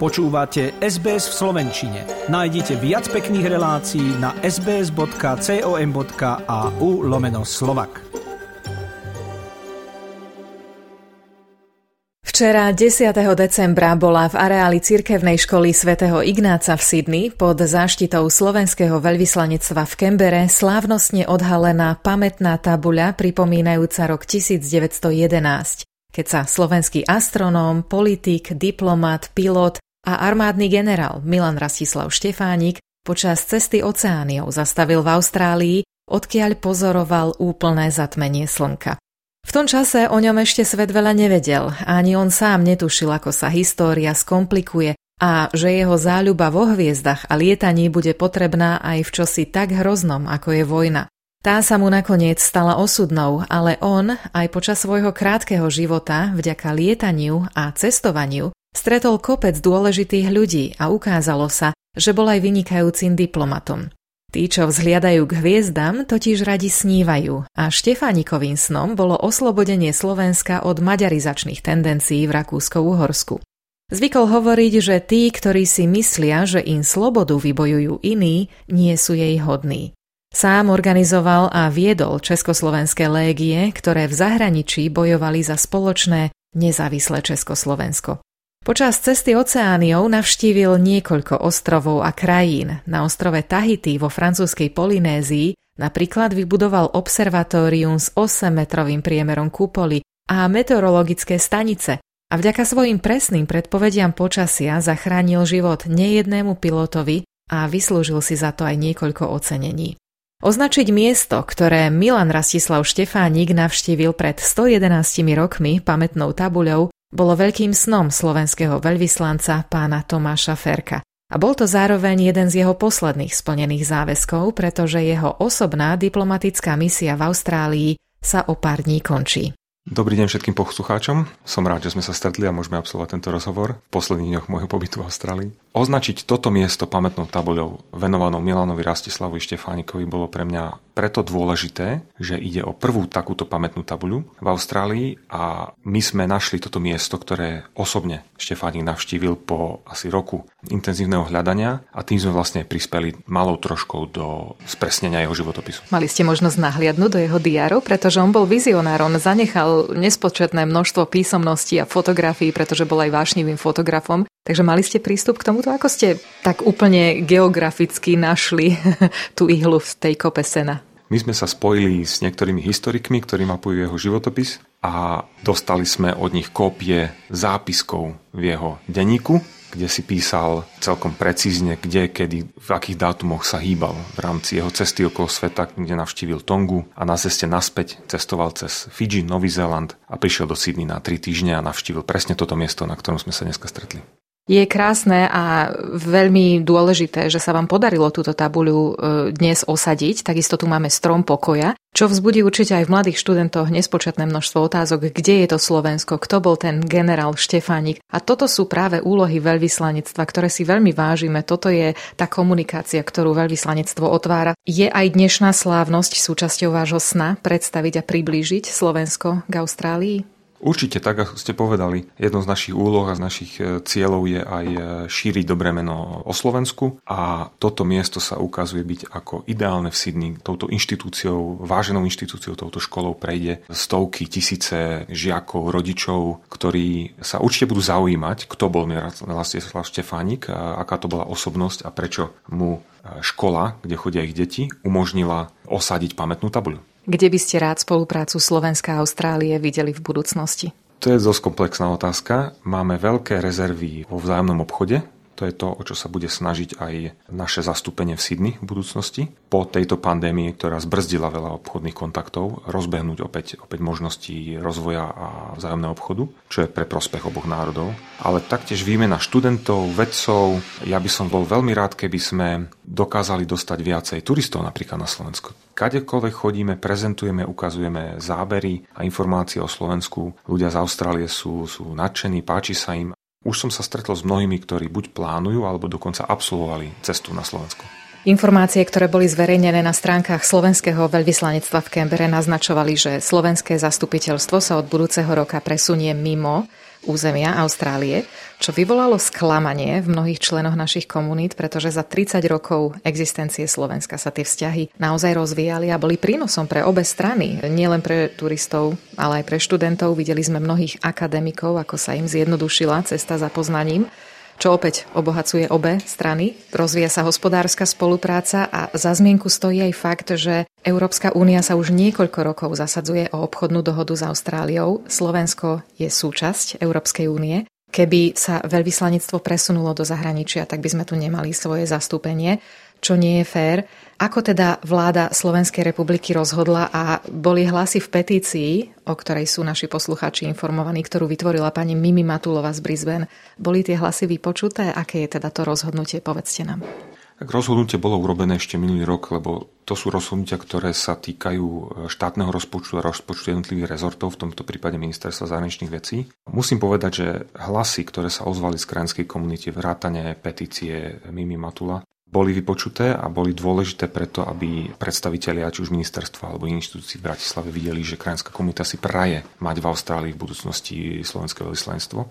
Počúvate SBS v slovenčine. Nájdite viac pekných relácií na sbs.com.au/slovak. Včera 10. decembra bola v areáli cirkevnej školy svätého Ignáca v Sydney pod záštitou slovenského veľvyslanectva v Kembere slávnostne odhalená pamätná tabuľa pripomínajúca rok 1911, keď sa slovenský astronóm, politik, diplomat, pilot a armádny generál Milan Rastislav Štefánik počas cesty oceániou zastavil v Austrálii, odkiaľ pozoroval úplné zatmenie slnka. V tom čase o ňom ešte svet veľa nevedel, ani on sám netušil, ako sa história skomplikuje a že jeho záľuba vo hviezdach a lietaní bude potrebná aj v čosi tak hroznom, ako je vojna. Tá sa mu nakoniec stala osudnou, ale on aj počas svojho krátkeho života vďaka lietaniu a cestovaniu stretol kopec dôležitých ľudí a ukázalo sa, že bol aj vynikajúcim diplomatom. Tí, čo vzhliadajú k hviezdam, totiž radi snívajú a Štefánikovým snom bolo oslobodenie Slovenska od maďarizačných tendencií v Rakúsko-Uhorsku. Zvykol hovoriť, že tí, ktorí si myslia, že im slobodu vybojujú iní, nie sú jej hodní. Sám organizoval a viedol československé légie, ktoré v zahraničí bojovali za spoločné, nezávislé Československo. Počas cesty oceániou navštívil niekoľko ostrovov a krajín. Na ostrove Tahiti vo francúzskej Polynézii napríklad vybudoval observatórium s 8-metrovým priemerom kupoly a meteorologické stanice a vďaka svojim presným predpovediam počasia zachránil život nejednému pilotovi a vyslúžil si za to aj niekoľko ocenení. Označiť miesto, ktoré Milan Rastislav Štefánik navštívil pred 111 rokmi pamätnou tabuľou, bolo veľkým snom slovenského veľvyslanca pána Tomáša Ferka. A bol to zároveň jeden z jeho posledných splnených záväzkov, pretože jeho osobná diplomatická misia v Austrálii sa o pár dní končí. Dobrý deň všetkým poslucháčom. Som rád, že sme sa stretli a môžeme absolvovať tento rozhovor v posledných dňoch môjho pobytu v Austrálii. Označiť toto miesto pamätnou tabuľou venovanou Milanovi Rastislavovi Štefánikovi bolo pre mňa preto dôležité, že ide o prvú takúto pamätnú tabuľu v Austrálii a my sme našli toto miesto, ktoré osobne Štefánik navštívil po asi roku intenzívneho hľadania a tým sme vlastne prispeli malou troškou do spresnenia jeho životopisu. Mali ste možnosť nahliadnúť do jeho diárov, pretože on bol vizionár, on zanechal nespočetné množstvo písomností a fotografií, pretože bol aj vášnivým fotografom. Takže mali ste prístup k tomuto? Ako ste tak úplne geograficky našli tú ihlu v tej kope sena? My sme sa spojili s niektorými historikmi, ktorí mapujú jeho životopis a dostali sme od nich kópie zápiskov v jeho denníku, kde si písal celkom precízne, kde, kedy, v akých dátumoch sa hýbal v rámci jeho cesty okolo sveta, kde navštívil Tongu a na ceste naspäť cestoval cez Fidži, Nový Zéland a prišiel do Sydney na 3 týždne a navštívil presne toto miesto, na ktorom sme sa dneska stretli. Je krásne a veľmi dôležité, že sa vám podarilo túto tabuľu dnes osadiť. Takisto tu máme strom pokoja, čo vzbudí určite aj v mladých študentoch nespočetné množstvo otázok, kde je to Slovensko, kto bol ten generál Štefánik. A toto sú práve úlohy veľvyslanectva, ktoré si veľmi vážime. Toto je tá komunikácia, ktorú veľvyslanectvo otvára. Je aj dnešná slávnosť súčasťou vášho sna predstaviť a priblížiť Slovensko k Austrálii? Určite, tak ako ste povedali, jednou z našich úloh a z našich cieľov je aj šíriť dobré meno o Slovensku a toto miesto sa ukazuje byť ako ideálne v Sydney. Touto inštitúciou, váženou inštitúciou, touto školou prejde stovky, tisíce žiakov, rodičov, ktorí sa určite budú zaujímať, kto bol Rastislav Štefánik, aká to bola osobnosť a prečo mu škola, kde chodia ich deti, umožnila osadiť pamätnú tabuľu. Kde by ste rád spoluprácu Slovenska a Austrálie videli v budúcnosti? To je dosť komplexná otázka. Máme veľké rezervy vo vzájomnom obchode. To je to, o čo sa bude snažiť aj naše zastúpenie v Sydney v budúcnosti. Po tejto pandémii, ktorá zbrzdila veľa obchodných kontaktov, rozbehnúť opäť možnosti rozvoja a vzájomného obchodu, čo je pre prospech oboch národov. Ale taktiež výmena študentov, vedcov. Ja by som bol veľmi rád, keby sme dokázali dostať viacej turistov napríklad na Slovensku. Kadekoľvek chodíme, prezentujeme, ukazujeme zábery a informácie o Slovensku. Ľudia z Austrálie sú nadšení, páči sa im. Už som sa stretol s mnohými, ktorí buď plánujú, alebo dokonca absolvovali cestu na Slovensku. Informácie, ktoré boli zverejnené na stránkach slovenského veľvyslanectva v Kembere, naznačovali, že slovenské zastupiteľstvo sa od budúceho roka presunie mimo územia Austrálie, čo vyvolalo sklamanie v mnohých členoch našich komunít, pretože za 30 rokov existencie Slovenska sa tie vzťahy naozaj rozvíjali a boli prínosom pre obe strany, nielen pre turistov, ale aj pre študentov. Videli sme mnohých akademikov, ako sa im zjednodušila cesta za poznaním, čo opäť obohacuje obe strany. Rozvíja sa hospodárska spolupráca a za zmienku stojí aj fakt, že Európska únia sa už niekoľko rokov zasadzuje o obchodnú dohodu s Austráliou. Slovensko je súčasť Európskej únie. Keby sa veľvyslanectvo presunulo do zahraničia, tak by sme tu nemali svoje zastúpenie, čo nie je fér. Ako teda vláda Slovenskej republiky rozhodla a boli hlasy v petícii, o ktorej sú naši poslucháči informovaní, ktorú vytvorila pani Mimi Matulová z Brisbane, boli tie hlasy vypočuté? Aké je teda to rozhodnutie? Povedzte nám. Tak rozhodnutie bolo urobené ešte minulý rok, lebo to sú rozhodnutia, ktoré sa týkajú štátneho rozpočtu a rozpočtu jednotlivých rezortov, v tomto prípade ministerstva zahraničných vecí. Musím povedať, že hlasy, ktoré sa ozvali z krajinskej komunity, vrátane petície Mimi Matula, boli vypočuté a boli dôležité preto, aby predstavitelia či už ministerstva alebo inštitúcií v Bratislave videli, že krajinská komunita si praje mať v Austrálii v budúcnosti slovenské veľvyslanectvo.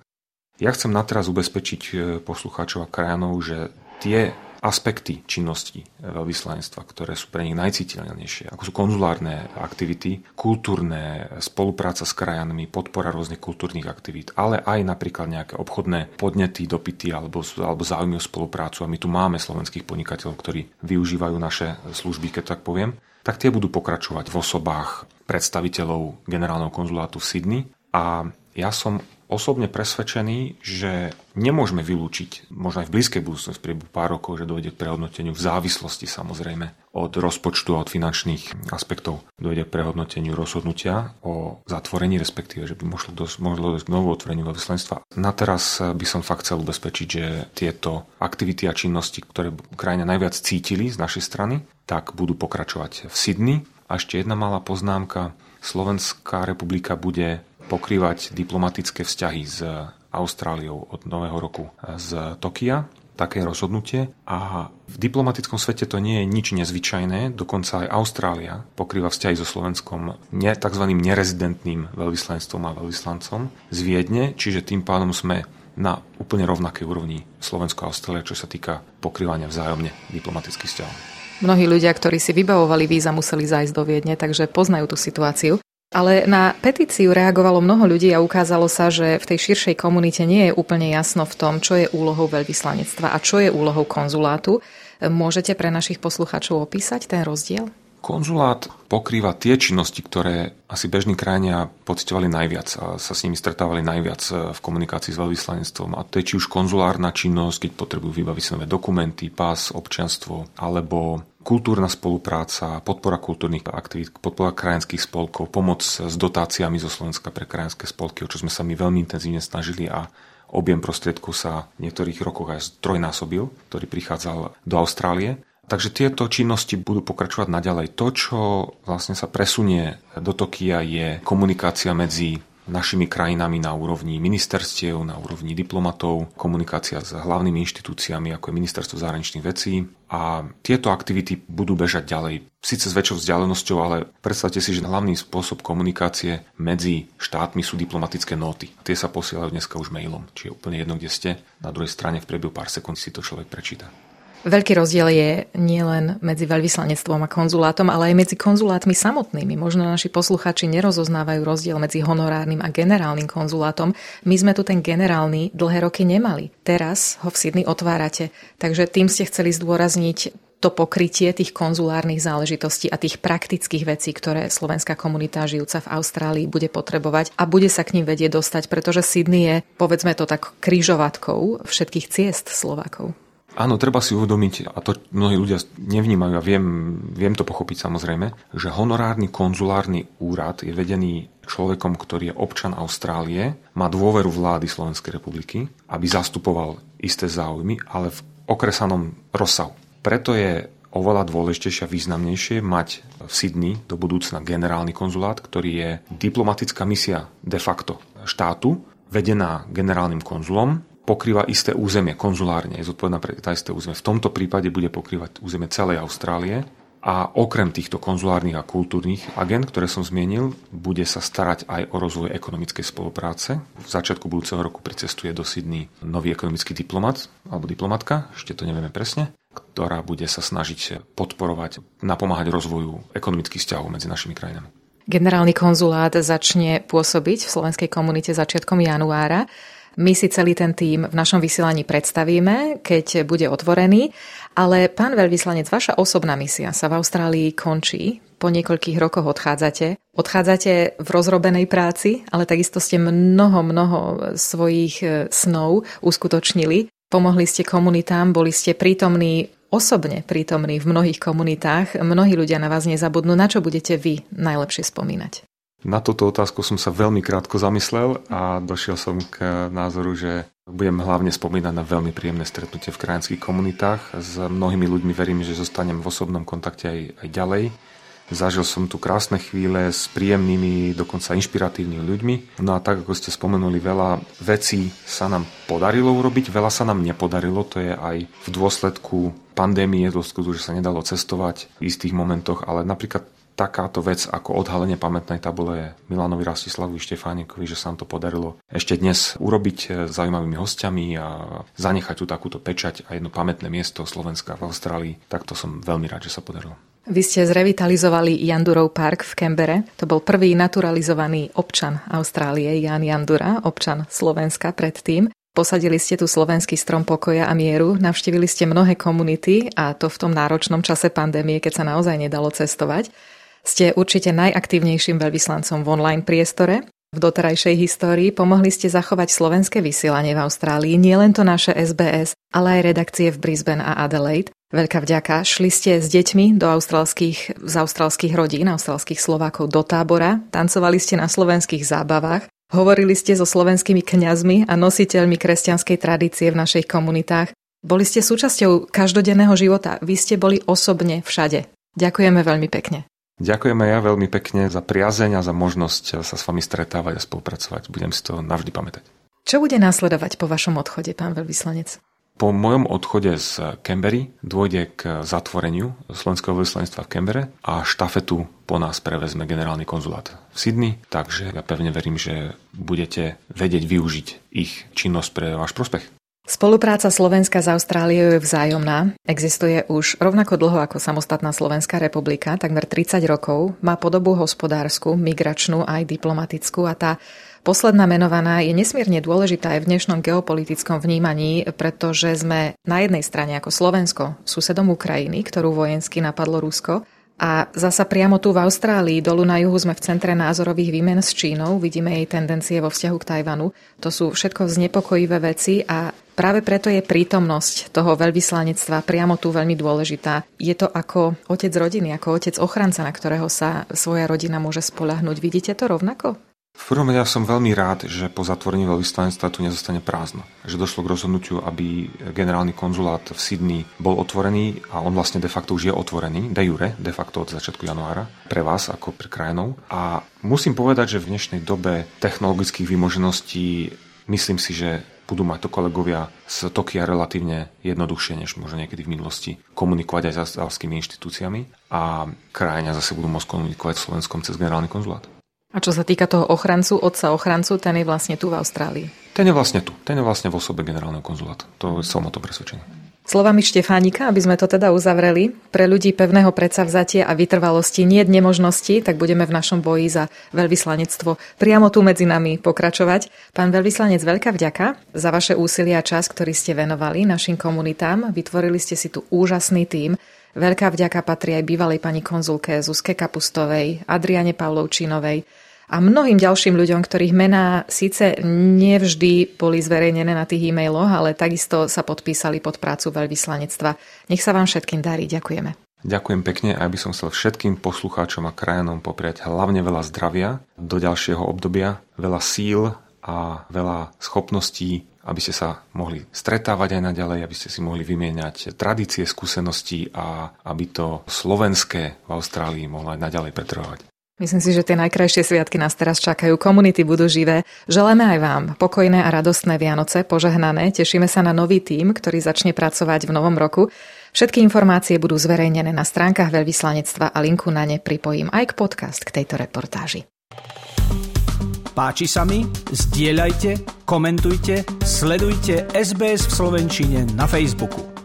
Ja chcem nateraz ubezpečiť poslucháčov a krajanov, že tie aspekty činnosti veľvyslanectva, ktoré sú pre nich najciteľnejšie, ako sú konzulárne aktivity, kultúrne, spolupráca s krajanmi, podpora rôznych kultúrnych aktivít, ale aj napríklad nejaké obchodné podnety, dopity alebo záujmy o spoluprácu. A my tu máme slovenských podnikateľov, ktorí využívajú naše služby, keď tak poviem, tak tie budú pokračovať v osobách predstaviteľov generálneho konzulátu v Sydney. A ja som osobne presvedčený, že nemôžeme vylúčiť, možno aj v blízkej budúcnosti, v priebehu pár rokov, že dojde k prehodnoteniu v závislosti samozrejme od rozpočtu a od finančných aspektov. Dojde k prehodnoteniu rozhodnutia o zatvorení, respektíve, že by mohlo dosť k novému otvoreniu veľvyslanectva. Na teraz by som fakt chcel ubezpečiť, že tieto aktivity a činnosti, ktoré krajina najviac cítili z našej strany, tak budú pokračovať v Sydney. A ešte jedna malá poznámka. Slovenská republika bude pokrývať diplomatické vzťahy s Austráliou od nového roku z Tokia, také rozhodnutie. A v diplomatickom svete to nie je nič nezvyčajné, dokonca aj Austrália pokrýva vzťahy so Slovenskom tzv. Nerezidentným veľvyslanectvom a veľvyslancom z Viedne, čiže tým pádom sme na úplne rovnakej úrovni Slovensko a Austrália, čo sa týka pokrývania vzájomne diplomatických vzťahov. Mnohí ľudia, ktorí si vybavovali víza, museli zájsť do Viedne, takže poznajú tú situáciu. Ale na petíciu reagovalo mnoho ľudí a ukázalo sa, že v tej širšej komunite nie je úplne jasno v tom, čo je úlohou veľvyslanectva a čo je úlohou konzulátu. Môžete pre našich poslucháčov opísať ten rozdiel? Konzulát pokrýva tie činnosti, ktoré asi bežní krajania pociťovali najviac a sa s nimi stretávali najviac v komunikácii s veľvyslanectvom. A to je či už konzulárna činnosť, keď potrebujú vybaviť si nové dokumenty, pás, občianstvo, alebo kultúrna spolupráca, podpora kultúrnych aktivít, podpora krajinských spolkov, pomoc s dotáciami zo Slovenska pre krajinské spolky, o čo sme sa my veľmi intenzívne snažili a objem prostriedkov sa v niektorých rokoch aj trojnásobil, ktorý prichádzal do Austrálie. Takže tieto činnosti budú pokračovať naďalej. To, čo vlastne sa presunie do Tokia, je komunikácia medzi našimi krajinami na úrovni ministerstiev, na úrovni diplomatov, komunikácia s hlavnými inštitúciami, ako je ministerstvo zahraničných vecí. A tieto aktivity budú bežať ďalej. Sice s väčšou vzdialenosťou, ale predstavte si, že hlavný spôsob komunikácie medzi štátmi sú diplomatické nóty. Tie sa posielajú dneska už mailom, čiže úplne jedno, kde ste. Na druhej strane v priebehu pár sekúnd si to človek prečíta. Veľký rozdiel je nielen medzi veľvyslanectvom a konzulátom, ale aj medzi konzulátmi samotnými. Možno naši poslucháči nerozoznávajú rozdiel medzi honorárnym a generálnym konzulátom. My sme tu ten generálny dlhé roky nemali. Teraz ho v Sydney otvárate. Takže tým ste chceli zdôrazniť to pokrytie tých konzulárnych záležitostí a tých praktických vecí, ktoré slovenská komunita žijúca v Austrálii bude potrebovať a bude sa k nim vedieť dostať, pretože Sydney je, povedzme to tak, križovatkou všetkých ciest Slovákov. Áno, treba si uvedomiť, a to mnohí ľudia nevnímajú a viem to pochopiť samozrejme, že honorárny konzulárny úrad je vedený človekom, ktorý je občan Austrálie, má dôveru vlády Slovenskej republiky, aby zastupoval isté záujmy, ale v okresanom rozsahu. Preto je oveľa dôležitejšie a významnejšie mať v Sydney do budúcna generálny konzulát, ktorý je diplomatická misia de facto štátu, vedená generálnym konzulom, pokrýva isté územie, konzulárne je zodpovedná pre isté územie. V tomto prípade bude pokrývať územie celej Austrálie a okrem týchto konzulárnych a kultúrnych agent, ktoré som zmienil, bude sa starať aj o rozvoj ekonomickej spolupráce. V začiatku budúceho roku pricestuje do Sydney nový ekonomický diplomat alebo diplomatka, ešte to nevieme presne, ktorá bude sa snažiť podporovať, napomáhať rozvoju ekonomických vzťahov medzi našimi krajinami. Generálny konzulát začne pôsobiť v slovenskej komunite začiatkom januára. My si celý ten tím v našom vysielaní predstavíme, keď bude otvorený, ale pán veľvyslanec, vaša osobná misia sa v Austrálii končí. Po niekoľkých rokoch odchádzate. Odchádzate v rozrobenej práci, ale takisto ste mnoho svojich snov uskutočnili. Pomohli ste komunitám, boli ste prítomní, osobne prítomní v mnohých komunitách. Mnohí ľudia na vás nezabudnú. Na čo budete vy najlepšie spomínať? Na túto otázku som sa veľmi krátko zamyslel a došiel som k názoru, že budem hlavne spomínať na veľmi príjemné stretnutie v krajinských komunitách. S mnohými ľuďmi verím, že zostanem v osobnom kontakte aj ďalej. Zažil som tu krásne chvíle s príjemnými, dokonca inšpiratívnymi ľuďmi. No a tak, ako ste spomenuli, veľa vecí sa nám podarilo urobiť, veľa sa nám nepodarilo. To je aj v dôsledku pandémie, v dôsledku, že sa nedalo cestovať v istých momentoch, ale napríklad takáto vec ako odhalenie pamätnej tabule Milanovi Rastislavovi Štefánikovi, že sa nám to podarilo ešte dnes urobiť s zaujímavými hostiami a zanechať tu takúto pečať a jedno pamätné miesto Slovenska v Austrálii, tak to som veľmi rád, že sa podarilo. Vy ste zrevitalizovali Jandurov park v Kembere. To bol prvý naturalizovaný občan Austrálie, Jan Jandura, občan Slovenska predtým. Posadili ste tu slovenský strom pokoja a mieru, navštívili ste mnohé komunity a to v tom náročnom čase pandémie, keď sa naozaj nedalo cestovať. Ste určite najaktívnejším veľvyslancom v online priestore. V doterajšej histórii pomohli ste zachovať slovenské vysielanie v Austrálii, nielen to naše SBS, ale aj redakcie v Brisbane a Adelaide. Veľká vďaka. Šli ste s deťmi z austrálskych rodín, austrálskych Slovákov do tábora, tancovali ste na slovenských zábavách, hovorili ste so slovenskými kňazmi a nositeľmi kresťanskej tradície v našich komunitách. Boli ste súčasťou každodenného života, vy ste boli osobne všade. Ďakujeme veľmi pekne. Ďakujeme ja veľmi pekne za priazeň a za možnosť sa s vami stretávať a spolupracovať. Budem si to navždy pamätať. Čo bude nasledovať po vašom odchode, pán veľvyslanec? Po mojom odchode z Canberry dôjde k zatvoreniu slovenského veľvyslanectva v Canberre a štafetu po nás prevezme generálny konzulát v Sydney, takže ja pevne verím, že budete vedieť využiť ich činnosť pre váš prospech. Spolupráca Slovenska s Austráliou je vzájomná, existuje už rovnako dlho ako samostatná Slovenská republika, takmer 30 rokov, má podobu hospodársku, migračnú aj diplomatickú a tá posledná menovaná je nesmierne dôležitá aj v dnešnom geopolitickom vnímaní, pretože sme na jednej strane ako Slovensko, susedom Ukrajiny, ktorú vojensky napadlo Rusko, a zasa priamo tu v Austrálii, dolu na juhu sme v centre názorových výmen s Čínou, vidíme jej tendencie vo vzťahu k Tajvanu. To sú všetko znepokojivé veci a práve preto je prítomnosť toho veľvyslanectva priamo tu veľmi dôležitá. Je to ako otec rodiny, ako otec ochranca, na ktorého sa svoja rodina môže spoľahnúť. Vidíte to rovnako? V prvom rade som veľmi rád, že po zatvorení veľvyslanectva tu nezostane prázdno. Že došlo k rozhodnutiu, aby generálny konzulát v Sydney bol otvorený a on vlastne de facto už je otvorený, de jure, de facto od začiatku januára, pre vás ako pre krajinov. A musím povedať, že v dnešnej dobe technologických vymožeností myslím si, že budú mať to kolegovia z Tokia relatívne jednoduchšie, než možno niekedy v minulosti komunikovať aj s austrálskymi inštitúciami a krajania zase budú môcť komunikovať v Slovenskom cez generálny konzulát. A čo sa týka toho ochrancu, otca ochrancu, ten je vlastne tu v Austrálii. Ten je vlastne tu, ten je vlastne v osobe generálneho konzulátu. To som o to presvedčený. Slovami Štefánika, aby sme to teda uzavreli, pre ľudí pevného predsavzatia a vytrvalosti nie je nemožnosti, tak budeme v našom boji za veľvyslanectvo priamo tu medzi nami pokračovať. Pán veľvyslanec, veľká vďaka za vaše úsilie a čas, ktorý ste venovali našim komunitám. Vytvorili ste si tu úžasný tím. Veľká vďaka patrí aj bývalej pani konzulke Zuzke Kapustovej, Adriáne Pavlovčinovej a mnohým ďalším ľuďom, ktorých mená síce nevždy boli zverejnené na tých e-mailoch, ale takisto sa podpísali pod prácu veľvyslanectva. Nech sa vám všetkým darí, ďakujeme. Ďakujem pekne a ja by som chcel všetkým poslucháčom a krajanom popriať hlavne veľa zdravia do ďalšieho obdobia, veľa síl a veľa schopností, aby ste sa mohli stretávať aj naďalej, aby ste si mohli vymieňať tradície, skúsenosti a aby to slovenské v Austrálii mohlo aj naďalej pretrvávať. Myslím si, že tie najkrajšie sviatky nás teraz čakajú. Komunity budú živé. Želáme aj vám pokojné a radostné Vianoce, požehnané. Tešíme sa na nový tím, ktorý začne pracovať v novom roku. Všetky informácie budú zverejnené na stránkach veľvyslanectva a linku na ne pripojím aj k podcast k tejto reportáži. Páči sa mi? Zdieľajte, komentujte, sledujte SBS v slovenčine na Facebooku.